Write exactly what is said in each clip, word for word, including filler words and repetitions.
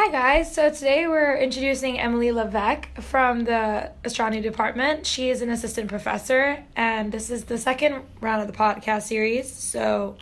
Hi guys, so today we're introducing Emily Levesque from the astronomy department. She is an assistant professor and this is the second round of the podcast series. So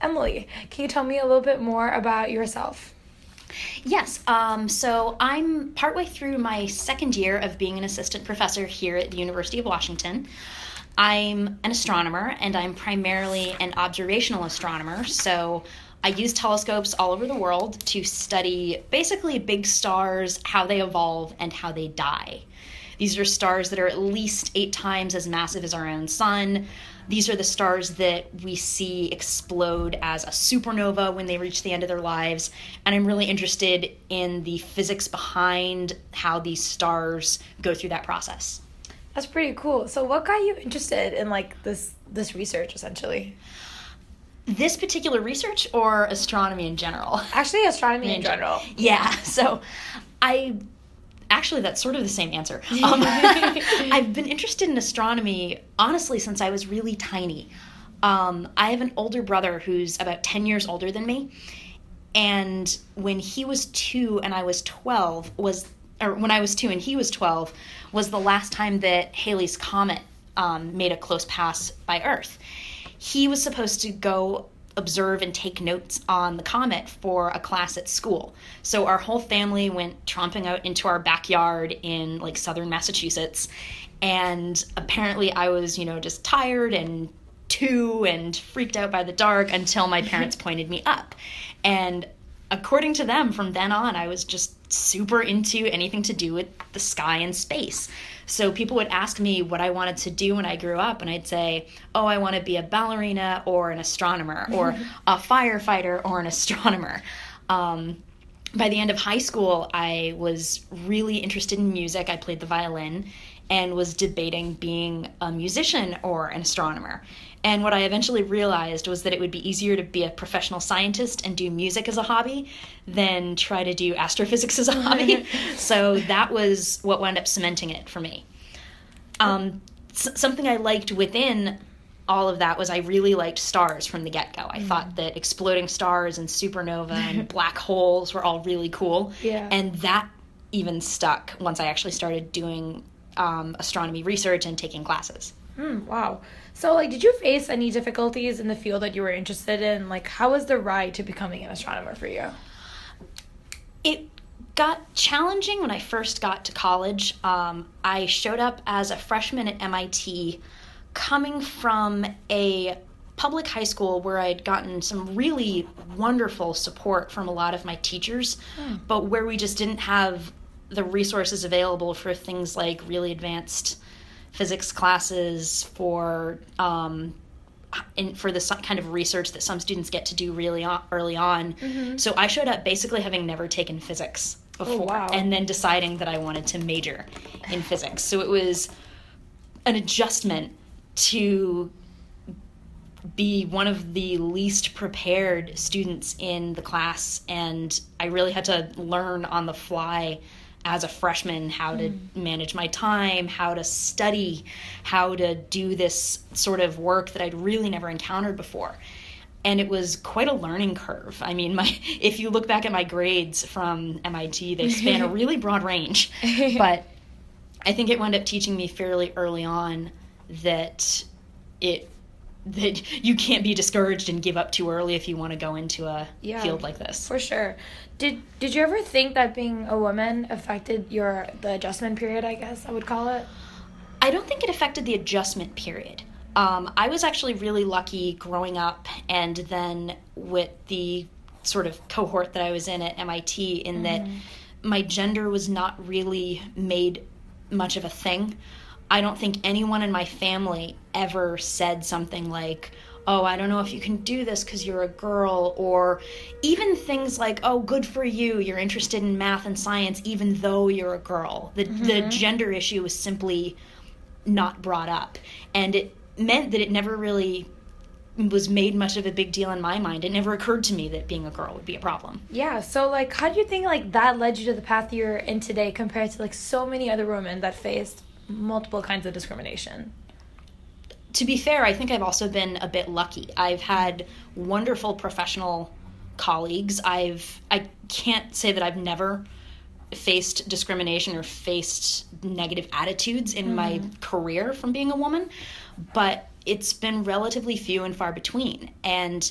Emily, can you tell me a little bit more about yourself? Yes, um, so I'm partway through my second year of being an assistant professor here at the University of Washington. I'm an astronomer and I'm primarily an observational astronomer, so I use telescopes all over the world to study basically big stars, how they evolve, and how they die. These are stars that are at least eight times as massive as our own sun. These are the stars that we see explode as a supernova when they reach the end of their lives. And I'm really interested in the physics behind how these stars go through that process. That's pretty cool. So what got you interested in like this this research essentially? This particular research or astronomy in general? Actually, astronomy in, in general. general. Yeah, so I... Actually, that's sort of the same answer. Um, I've been interested in astronomy, honestly, since I was really tiny. Um, I have an older brother who's about ten years older than me. And when he was two and I was twelve, was or when I was two and he was twelve, was the last time that Halley's Comet um, made a close pass by Earth. He was supposed to go observe and take notes on the comet for a class at school. So our whole family went tromping out into our backyard in like southern Massachusetts. And apparently I was, you know, just tired and two and freaked out by the dark until my parents pointed me up. And according to them, from then on, I was just super into anything to do with the sky and space. So people would ask me what I wanted to do when I grew up, and I'd say, oh, I want to be a ballerina or an astronomer or a firefighter or an astronomer. Um, by the end of high school, I was really interested in music. I played the violin and was debating being a musician or an astronomer. And what I eventually realized was that it would be easier to be a professional scientist and do music as a hobby than try to do astrophysics as a hobby. So that was what wound up cementing it for me. Um, s- something I liked within all of that was I really liked stars from the get-go. I mm. thought that exploding stars and supernova and black holes were all really cool. Yeah. And that even stuck once I actually started doing um, astronomy research and taking classes. Mm, wow. So, like, did you face any difficulties in the field that you were interested in? Like, how was the ride to becoming an astronomer for you? It got challenging when I first got to college. Um, I showed up as a freshman at M I T coming from a public high school where I'd gotten some really wonderful support from a lot of my teachers, mm. but where we just didn't have the resources available for things like really advanced physics classes, for um, in, for the kind of research that some students get to do really on, early on. Mm-hmm. So I showed up basically having never taken physics before, oh, wow. and then deciding that I wanted to major in physics. So it was an adjustment to be one of the least prepared students in the class, and I really had to learn on the fly as a freshman, how to mm. manage my time, how to study, how to do this sort of work that I'd really never encountered before. And it was quite a learning curve. I mean, my if you look back at my grades from M I T, they span a really broad range. But I think it wound up teaching me fairly early on that it that you can't be discouraged and give up too early if you want to go into a yeah, field like this. For sure. Did did you ever think that being a woman affected your the adjustment period, I guess I would call it? I don't think it affected the adjustment period. Um, I was actually really lucky growing up and then with the sort of cohort that I was in at M I T in mm. that my gender was not really made much of a thing. I don't think anyone in my family ever said something like, oh, I don't know if you can do this because you're a girl, or even things like, oh, good for you, you're interested in math and science even though you're a girl. The mm-hmm. the gender issue was simply not brought up, and it meant that it never really was made much of a big deal in my mind. It never occurred to me that being a girl would be a problem. Yeah, so like how do you think like that led you to the path you're in today compared to like so many other women that faced multiple kinds of discrimination? To be fair, I think I've also been a bit lucky. I've had wonderful professional colleagues. I've I can't say that I've never faced discrimination or faced negative attitudes in mm. my career from being a woman, but it's been relatively few and far between. And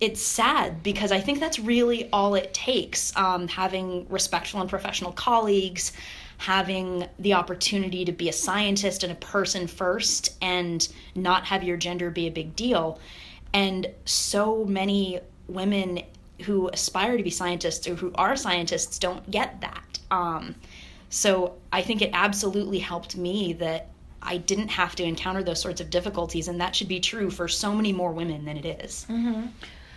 it's sad because I think that's really all it takes, um, having respectful and professional colleagues, having the opportunity to be a scientist and a person first and not have your gender be a big deal. And so many women who aspire to be scientists or who are scientists don't get that. Um, so I think it absolutely helped me that I didn't have to encounter those sorts of difficulties, and that should be true for so many more women than it is. Mm-hmm.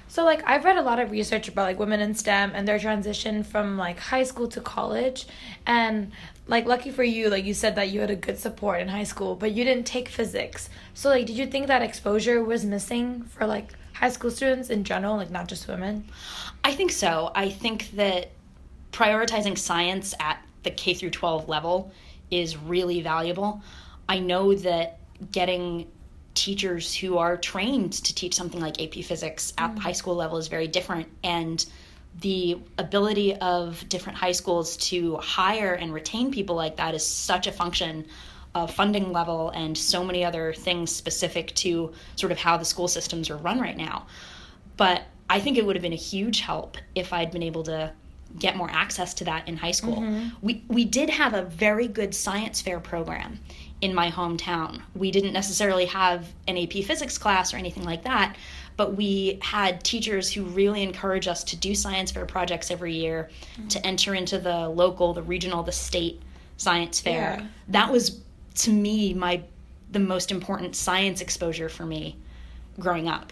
So, like, I've read a lot of research about, like, women in STEM and their transition from, like, high school to college. And, like, lucky for you, like, you said that you had a good support in high school, but you didn't take physics. So, like, did you think that exposure was missing for, like, high school students in general, like, not just women? I think so. I think that prioritizing science at the K through twelve level is really valuable. I know that getting teachers who are trained to teach something like A P Physics at mm. the high school level is very different, and the ability of different high schools to hire and retain people like that is such a function of funding level and so many other things specific to sort of how the school systems are run right now. But I think it would have been a huge help if I'd been able to get more access to that in high school. Mm-hmm. We we did have a very good science fair program in my hometown. We didn't necessarily have an A P physics class or anything like that, but we had teachers who really encouraged us to do science fair projects every year, mm-hmm. to enter into the local, the regional, the state science fair. Yeah. That was, to me, my the most important science exposure for me growing up.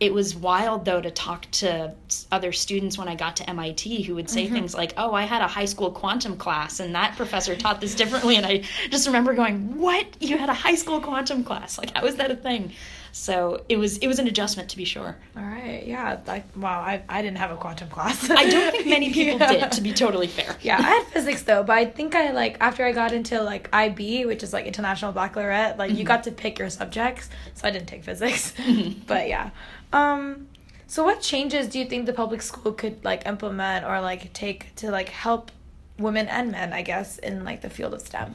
It was wild, though, to talk to other students when I got to M I T who would say mm-hmm. things like, oh, I had a high school quantum class, and that professor taught this differently. And I just remember going, what? You had a high school quantum class? Like, how is that a thing? So it was it was an adjustment, to be sure. All right, yeah. Like, wow, I, I didn't have a quantum class. I don't think many people yeah. did, to be totally fair. Yeah, I had physics, though, but I think I, like, after I got into, like, I B, which is, like, International Baccalaureate, like, mm-hmm. you got to pick your subjects, so I didn't take physics. Mm-hmm. But, yeah. Um, so what changes do you think the public school could, like, implement or, like, take to, like, help women and men, I guess, in, like, the field of STEM?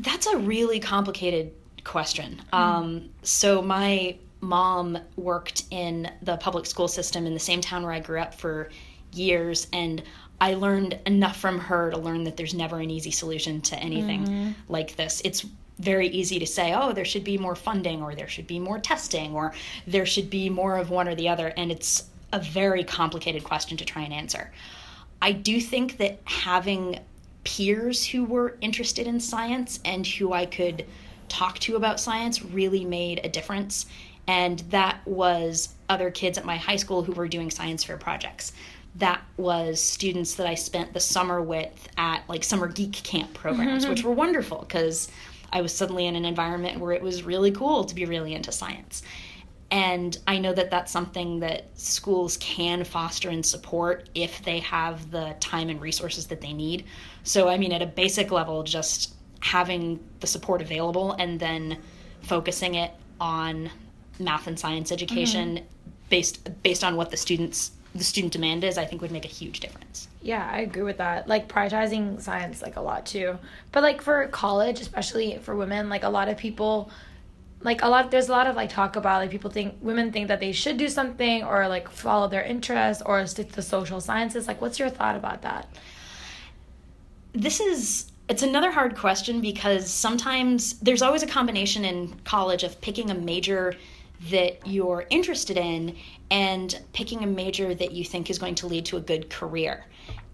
That's a really complicated question. Mm-hmm. Um, so my mom worked in the public school system in the same town where I grew up for years, and I learned enough from her to learn that there's never an easy solution to anything mm-hmm. like this. It's very easy to say, oh, there should be more funding, or there should be more testing, or there should be more of one or the other, and it's a very complicated question to try and answer. I do think that having peers who were interested in science and who I could talk to about science really made a difference, and that was other kids at my high school who were doing science fair projects. That was students that I spent the summer with at, like, summer geek camp programs, mm-hmm. which were wonderful because I was suddenly in an environment where it was really cool to be really into science. And I know that that's something that schools can foster and support if they have the time and resources that they need. So, I mean, at a basic level, just having the support available and then focusing it on math and science education mm-hmm. based based on what the students the student demand is, I think would make a huge difference. Yeah, I agree with that. Like, prioritizing science, like, a lot too. But, like, for college, especially for women, like, a lot of people, like, a lot, there's a lot of, like, talk about, like, people think, women think that they should do something or, like, follow their interests or stick to social sciences. Like, what's your thought about that? This is, it's another hard question because sometimes there's always a combination in college of picking a major that you're interested in and picking a major that you think is going to lead to a good career.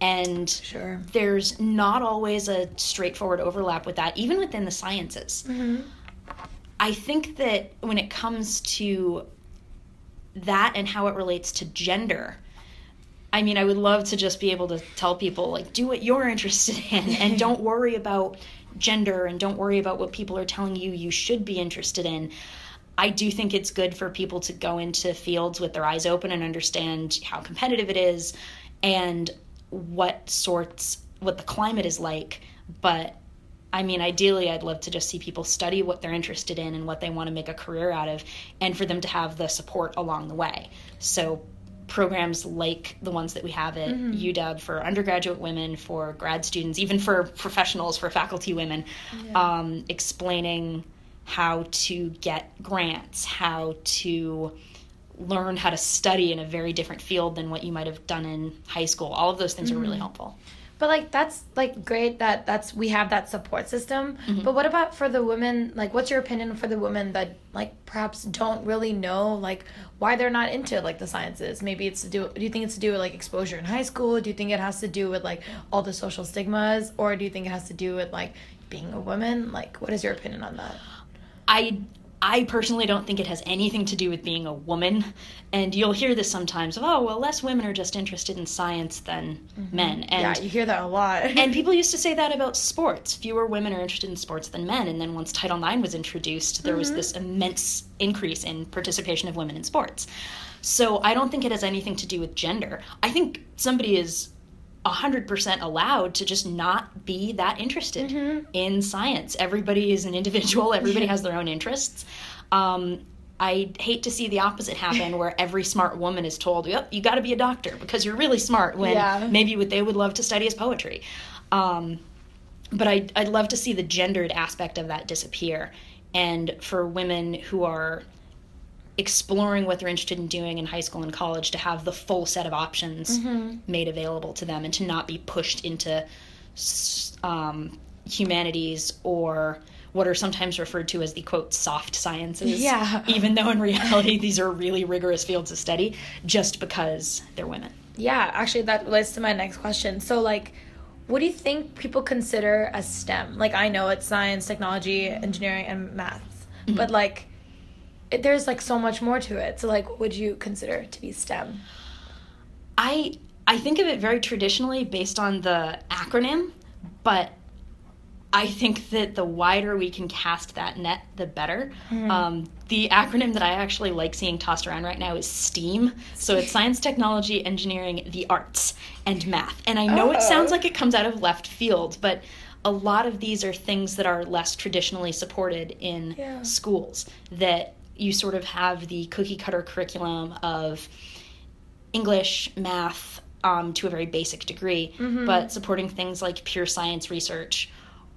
And sure. there's not always a straightforward overlap with that, even within the sciences. Mm-hmm. I think that when it comes to that and how it relates to gender, I mean, I would love to just be able to tell people, like, do what you're interested in and don't worry about gender and don't worry about what people are telling you you should be interested in. I do think it's good for people to go into fields with their eyes open and understand how competitive it is and what sorts, what the climate is like. But, I mean, ideally, I'd love to just see people study what they're interested in and what they want to make a career out of, and for them to have the support along the way. So programs like the ones that we have at mm-hmm. U W for undergraduate women, for grad students, even for professionals, for faculty women, yeah. um, explaining how to get grants, how to learn how to study in a very different field than what you might have done in high school. All of those things mm-hmm. are really helpful. But, like, that's, like, great that that's we have that support system. Mm-hmm. But what about for the women, like, what's your opinion for the women that, like, perhaps don't really know, like, why they're not into, like, the sciences? Maybe it's to do, do you think it's to do with, like, exposure in high school? Do you think it has to do with, like, all the social stigmas? Or do you think it has to do with, like, being a woman? Like, what is your opinion on that? I... I personally don't think it has anything to do with being a woman. And you'll hear this sometimes, oh, well, less women are just interested in science than mm-hmm. men. And, yeah, you hear that a lot. And people used to say that about sports. Fewer women are interested in sports than men. And then once Title nine was introduced, there mm-hmm. was this immense increase in participation of women in sports. So I don't think it has anything to do with gender. I think somebody is one hundred percent allowed to just not be that interested mm-hmm. in science. Everybody is an individual. Everybody has their own interests. Um, I hate to see the opposite happen where every smart woman is told, yep, you got to be a doctor because you're really smart when yeah. maybe what they would love to study is poetry. Um, but I, I'd love to see the gendered aspect of that disappear. And for women who are exploring what they're interested in doing in high school and college to have the full set of options mm-hmm. made available to them and to not be pushed into um, humanities or what are sometimes referred to as the, quote, soft sciences. Yeah. Even though in reality these are really rigorous fields of study just because they're women. Yeah, actually that relates to my next question. So, like, what do you think people consider as STEM? Like, I know it's science, technology, engineering, and math. Mm-hmm. But, like, there's, like, so much more to it. So, like, what would you consider to be STEM? I I think of it very traditionally based on the acronym, but I think that the wider we can cast that net, the better. Mm-hmm. Um, the acronym that I actually like seeing tossed around right now is STEAM. So it's science, technology, engineering, the arts, and math. And I know oh. it sounds like it comes out of left field, but a lot of these are things that are less traditionally supported in yeah. schools that you sort of have the cookie-cutter curriculum of English, math, um, to a very basic degree, mm-hmm. but supporting things like pure science research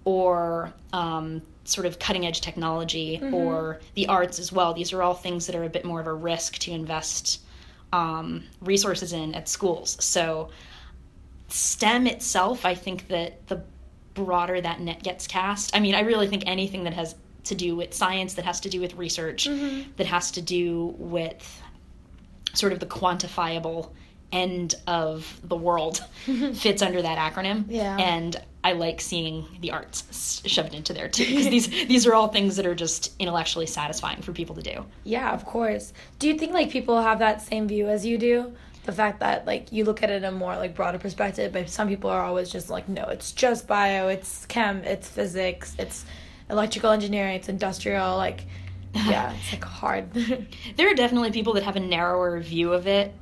or um, sort of cutting-edge technology mm-hmm. or the arts as well. These are all things that are a bit more of a risk to invest um, resources in at schools. So STEM itself, I think that the broader that net gets cast, I mean, I really think anything that has to do with science, that has to do with research, mm-hmm. that has to do with sort of the quantifiable end of the world fits under that acronym. Yeah. And I like seeing the arts shoved into there too, because these, these are all things that are just intellectually satisfying for people to do. Yeah, of course. Do you think, like, people have that same view as you do? The fact that, like, you look at it in a more, like, broader perspective, but some people are always just like, no, it's just bio, it's chem, it's physics, it's electrical engineering, it's industrial, like, yeah, it's, like, hard. There are definitely people that have a narrower view of it.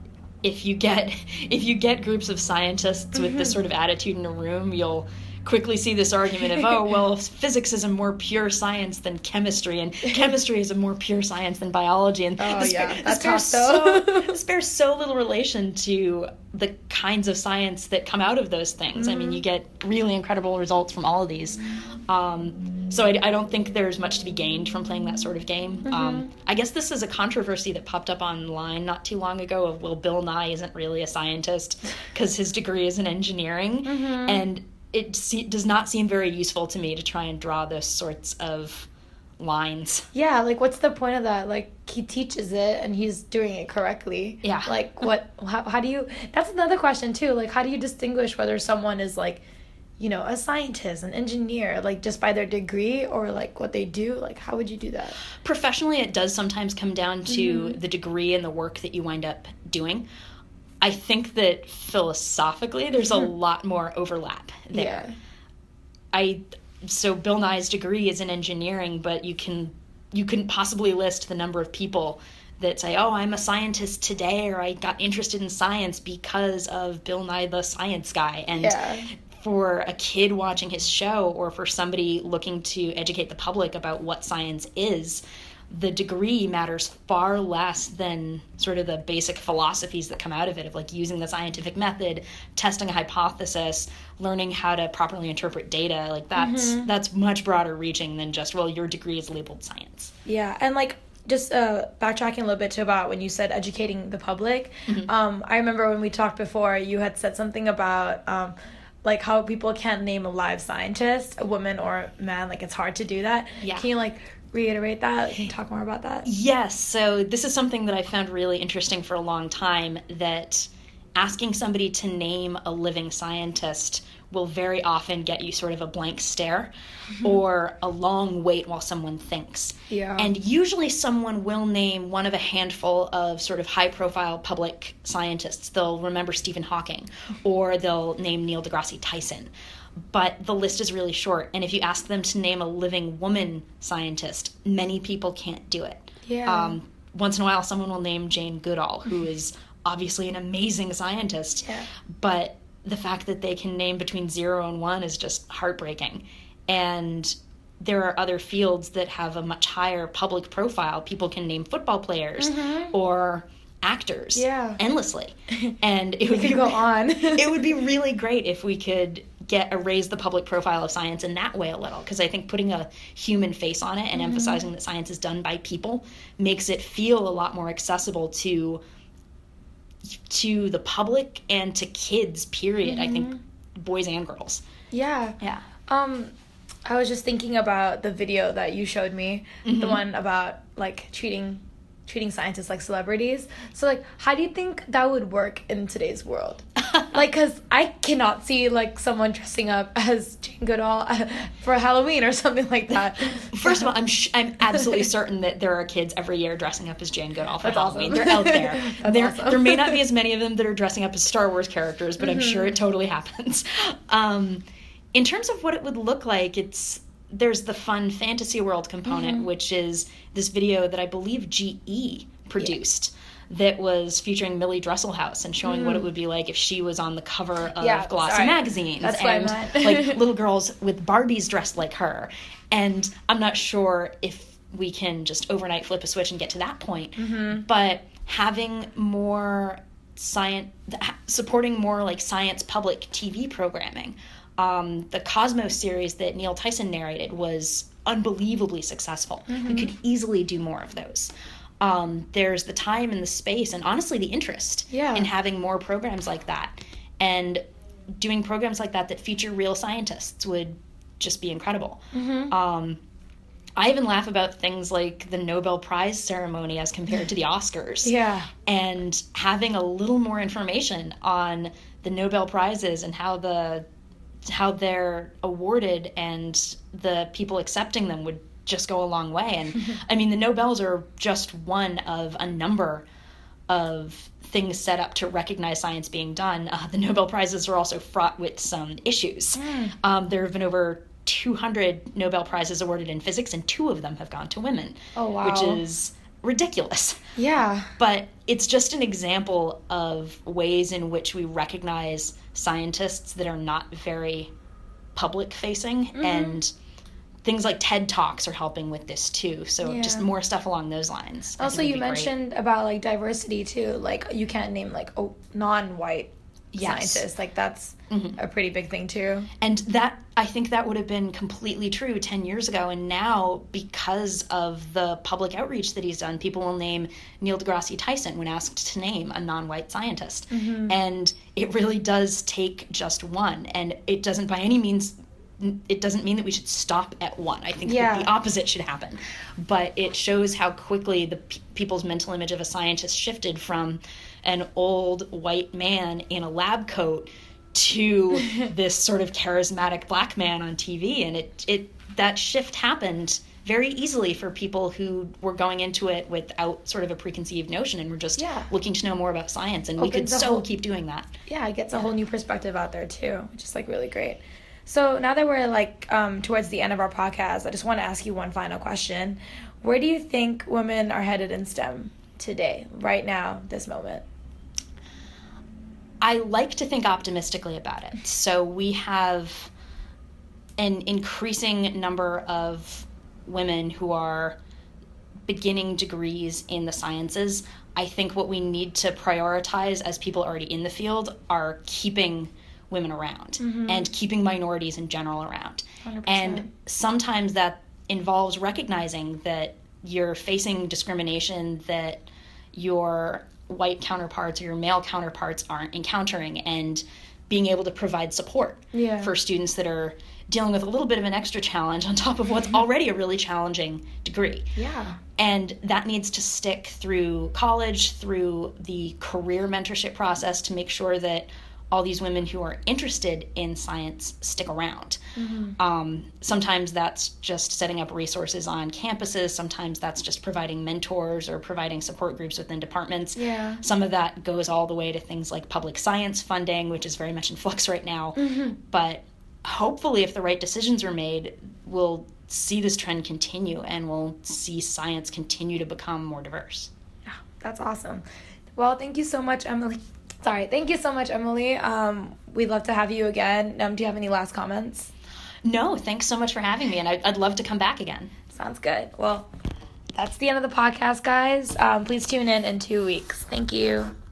If you get if you get groups of scientists with mm-hmm. this sort of attitude in a room, you'll quickly see this argument of, oh, well, physics is a more pure science than chemistry, and chemistry is a more pure science than biology. And oh, this, yeah. this, bears so, this bears so little relation to the kinds of science that come out of those things. Mm-hmm. I mean, you get really incredible results from all of these. Um, so I, I don't think there's much to be gained from playing that sort of game. Mm-hmm. Um, I guess this is a controversy that popped up online not too long ago of, well, Bill Nye isn't really a scientist because his degree is in engineering. Mm-hmm. And it se- does not seem very useful to me to try and draw those sorts of lines. Yeah, like, what's the point of that? Like, he teaches it, and he's doing it correctly. Yeah. Like, what, how, how do you, that's another question, too. Like, how do you distinguish whether someone is, like, you know, a scientist, an engineer, like, just by their degree or, like, what they do? Like, how would you do that? Professionally, it does sometimes come down to mm-hmm. the degree and the work that you wind up doing. I think that philosophically there's a lot more overlap there. Yeah. I so Bill Nye's degree is in engineering, but you can you couldn't possibly list the number of people that say, oh, I'm a scientist today, or I got interested in science because of Bill Nye the Science Guy. And yeah. for a kid watching his show or for somebody looking to educate the public about what science is, the degree matters far less than sort of the basic philosophies that come out of it, of like using the scientific method, testing a hypothesis, learning how to properly interpret data. Like that's mm-hmm. that's much broader reaching than just, well, your degree is labeled science. Yeah, and like just uh, backtracking a little bit to about when you said educating the public, mm-hmm. um, I remember when we talked before, you had said something about um, like how people can't name a live scientist, a woman or a man, like it's hard to do that. Yeah. Can you like reiterate that? Can you talk more about that? Yes. So this is something that I found really interesting for a long time, that asking somebody to name a living scientist will very often get you sort of a blank stare mm-hmm. or a long wait while someone thinks. Yeah. And usually someone will name one of a handful of sort of high-profile public scientists. They'll remember Stephen Hawking, or they'll name Neil deGrasse Tyson. But the list is really short, and if you ask them to name a living woman scientist, many people can't do it. Yeah. Um, once in a while, someone will name Jane Goodall, who is obviously an amazing scientist, yeah. but the fact that they can name between zero and one is just heartbreaking. And there are other fields that have a much higher public profile. People can name football players mm-hmm. or actors yeah. endlessly. And it would be, go on. It would be really great if we could get a raise the public profile of science in that way a little, because I think putting a human face on it and mm-hmm. emphasizing that science is done by people makes it feel a lot more accessible to to the public and to kids, period. Mm-hmm. I think boys and girls. Yeah. Yeah. Um, I was just thinking about the video that you showed me, mm-hmm. the one about like treating treating scientists like celebrities. So like, how do you think that would work in today's world? Like, because I cannot see, like, someone dressing up as Jane Goodall for Halloween or something like that. First of all, I'm sh- I'm absolutely certain that there are kids every year dressing up as Jane Goodall for That's Halloween. Awesome. They're out there. That's there, awesome. There may not be as many of them that are dressing up as Star Wars characters, but mm-hmm. I'm sure it totally happens. Um, in terms of what it would look like, it's there's the fun fantasy world component, mm-hmm. which is this video that I believe G E produced. Yeah. That was featuring Millie Dresselhaus and showing mm. what it would be like if she was on the cover of yeah, glossy sorry. magazines. That's and like little girls with Barbies dressed like her. And I'm not sure if we can just overnight flip a switch and get to that point. Mm-hmm. But having more science, supporting more like science public T V programming. Um, the Cosmos series that Neil Tyson narrated was unbelievably successful. Mm-hmm. We could easily do more of those. Um, there's the time and the space and honestly the interest yeah. in having more programs like that, and doing programs like that that feature real scientists would just be incredible. Mm-hmm. Um, I even laugh about things like the Nobel Prize ceremony as compared to the Oscars. Yeah. And having a little more information on the Nobel Prizes and how the how they're awarded and the people accepting them would just go a long way. And I mean, the Nobels are just one of a number of things set up to recognize science being done. Uh, the Nobel Prizes are also fraught with some issues. Mm. Um, there have been over two hundred Nobel Prizes awarded in physics, and two of them have gone to women. Oh, wow. Which is ridiculous. Yeah. But it's just an example of ways in which we recognize scientists that are not very public-facing, mm-hmm. and things like TED talks are helping with this too. So yeah. just more stuff along those lines. Also, you mentioned great. about like diversity too. Like you can't name like a non-white yes. scientist. Like that's mm-hmm. a pretty big thing too. And that I think that would have been completely true ten years ago. And now because of the public outreach that he's done, people will name Neil deGrasse Tyson when asked to name a non-white scientist. Mm-hmm. And it really does take just one. And it doesn't by any means... It doesn't mean that we should stop at one. I think yeah. that the opposite should happen. But it shows how quickly the pe- people's mental image of a scientist shifted from an old white man in a lab coat to this sort of charismatic black man on T V. And it it that shift happened very easily for people who were going into it without sort of a preconceived notion and were just yeah. looking to know more about science. And Opens we could still whole, keep doing that. Yeah, it gets a whole new perspective out there too, which is like really great. So now that we're like um, towards the end of our podcast, I just want to ask you one final question. Where do you think women are headed in STEM today, right now, this moment? I like to think optimistically about it. So we have an increasing number of women who are beginning degrees in the sciences. I think what we need to prioritize as people already in the field are keeping women around, mm-hmm. and keeping minorities in general around. one hundred percent. And sometimes that involves recognizing that you're facing discrimination that your white counterparts or your male counterparts aren't encountering, and being able to provide support yeah. for students that are dealing with a little bit of an extra challenge on top of what's already a really challenging degree. Yeah. And that needs to stick through college, through the career mentorship process, to make sure that all these women who are interested in science stick around. Mm-hmm. Um, sometimes that's just setting up resources on campuses. Sometimes that's just providing mentors or providing support groups within departments. Yeah. Some of that goes all the way to things like public science funding, which is very much in flux right now. Mm-hmm. But hopefully, if the right decisions are made, we'll see this trend continue, and we'll see science continue to become more diverse. Yeah, that's awesome. Well, thank you so much, Emily. Sorry. Thank you so much, Emily. Um, we'd love to have you again. Um, do you have any last comments? No. Thanks so much for having me, and I'd, I'd love to come back again. Sounds good. Well, that's the end of the podcast, guys. Um, please tune in in two weeks. Thank you.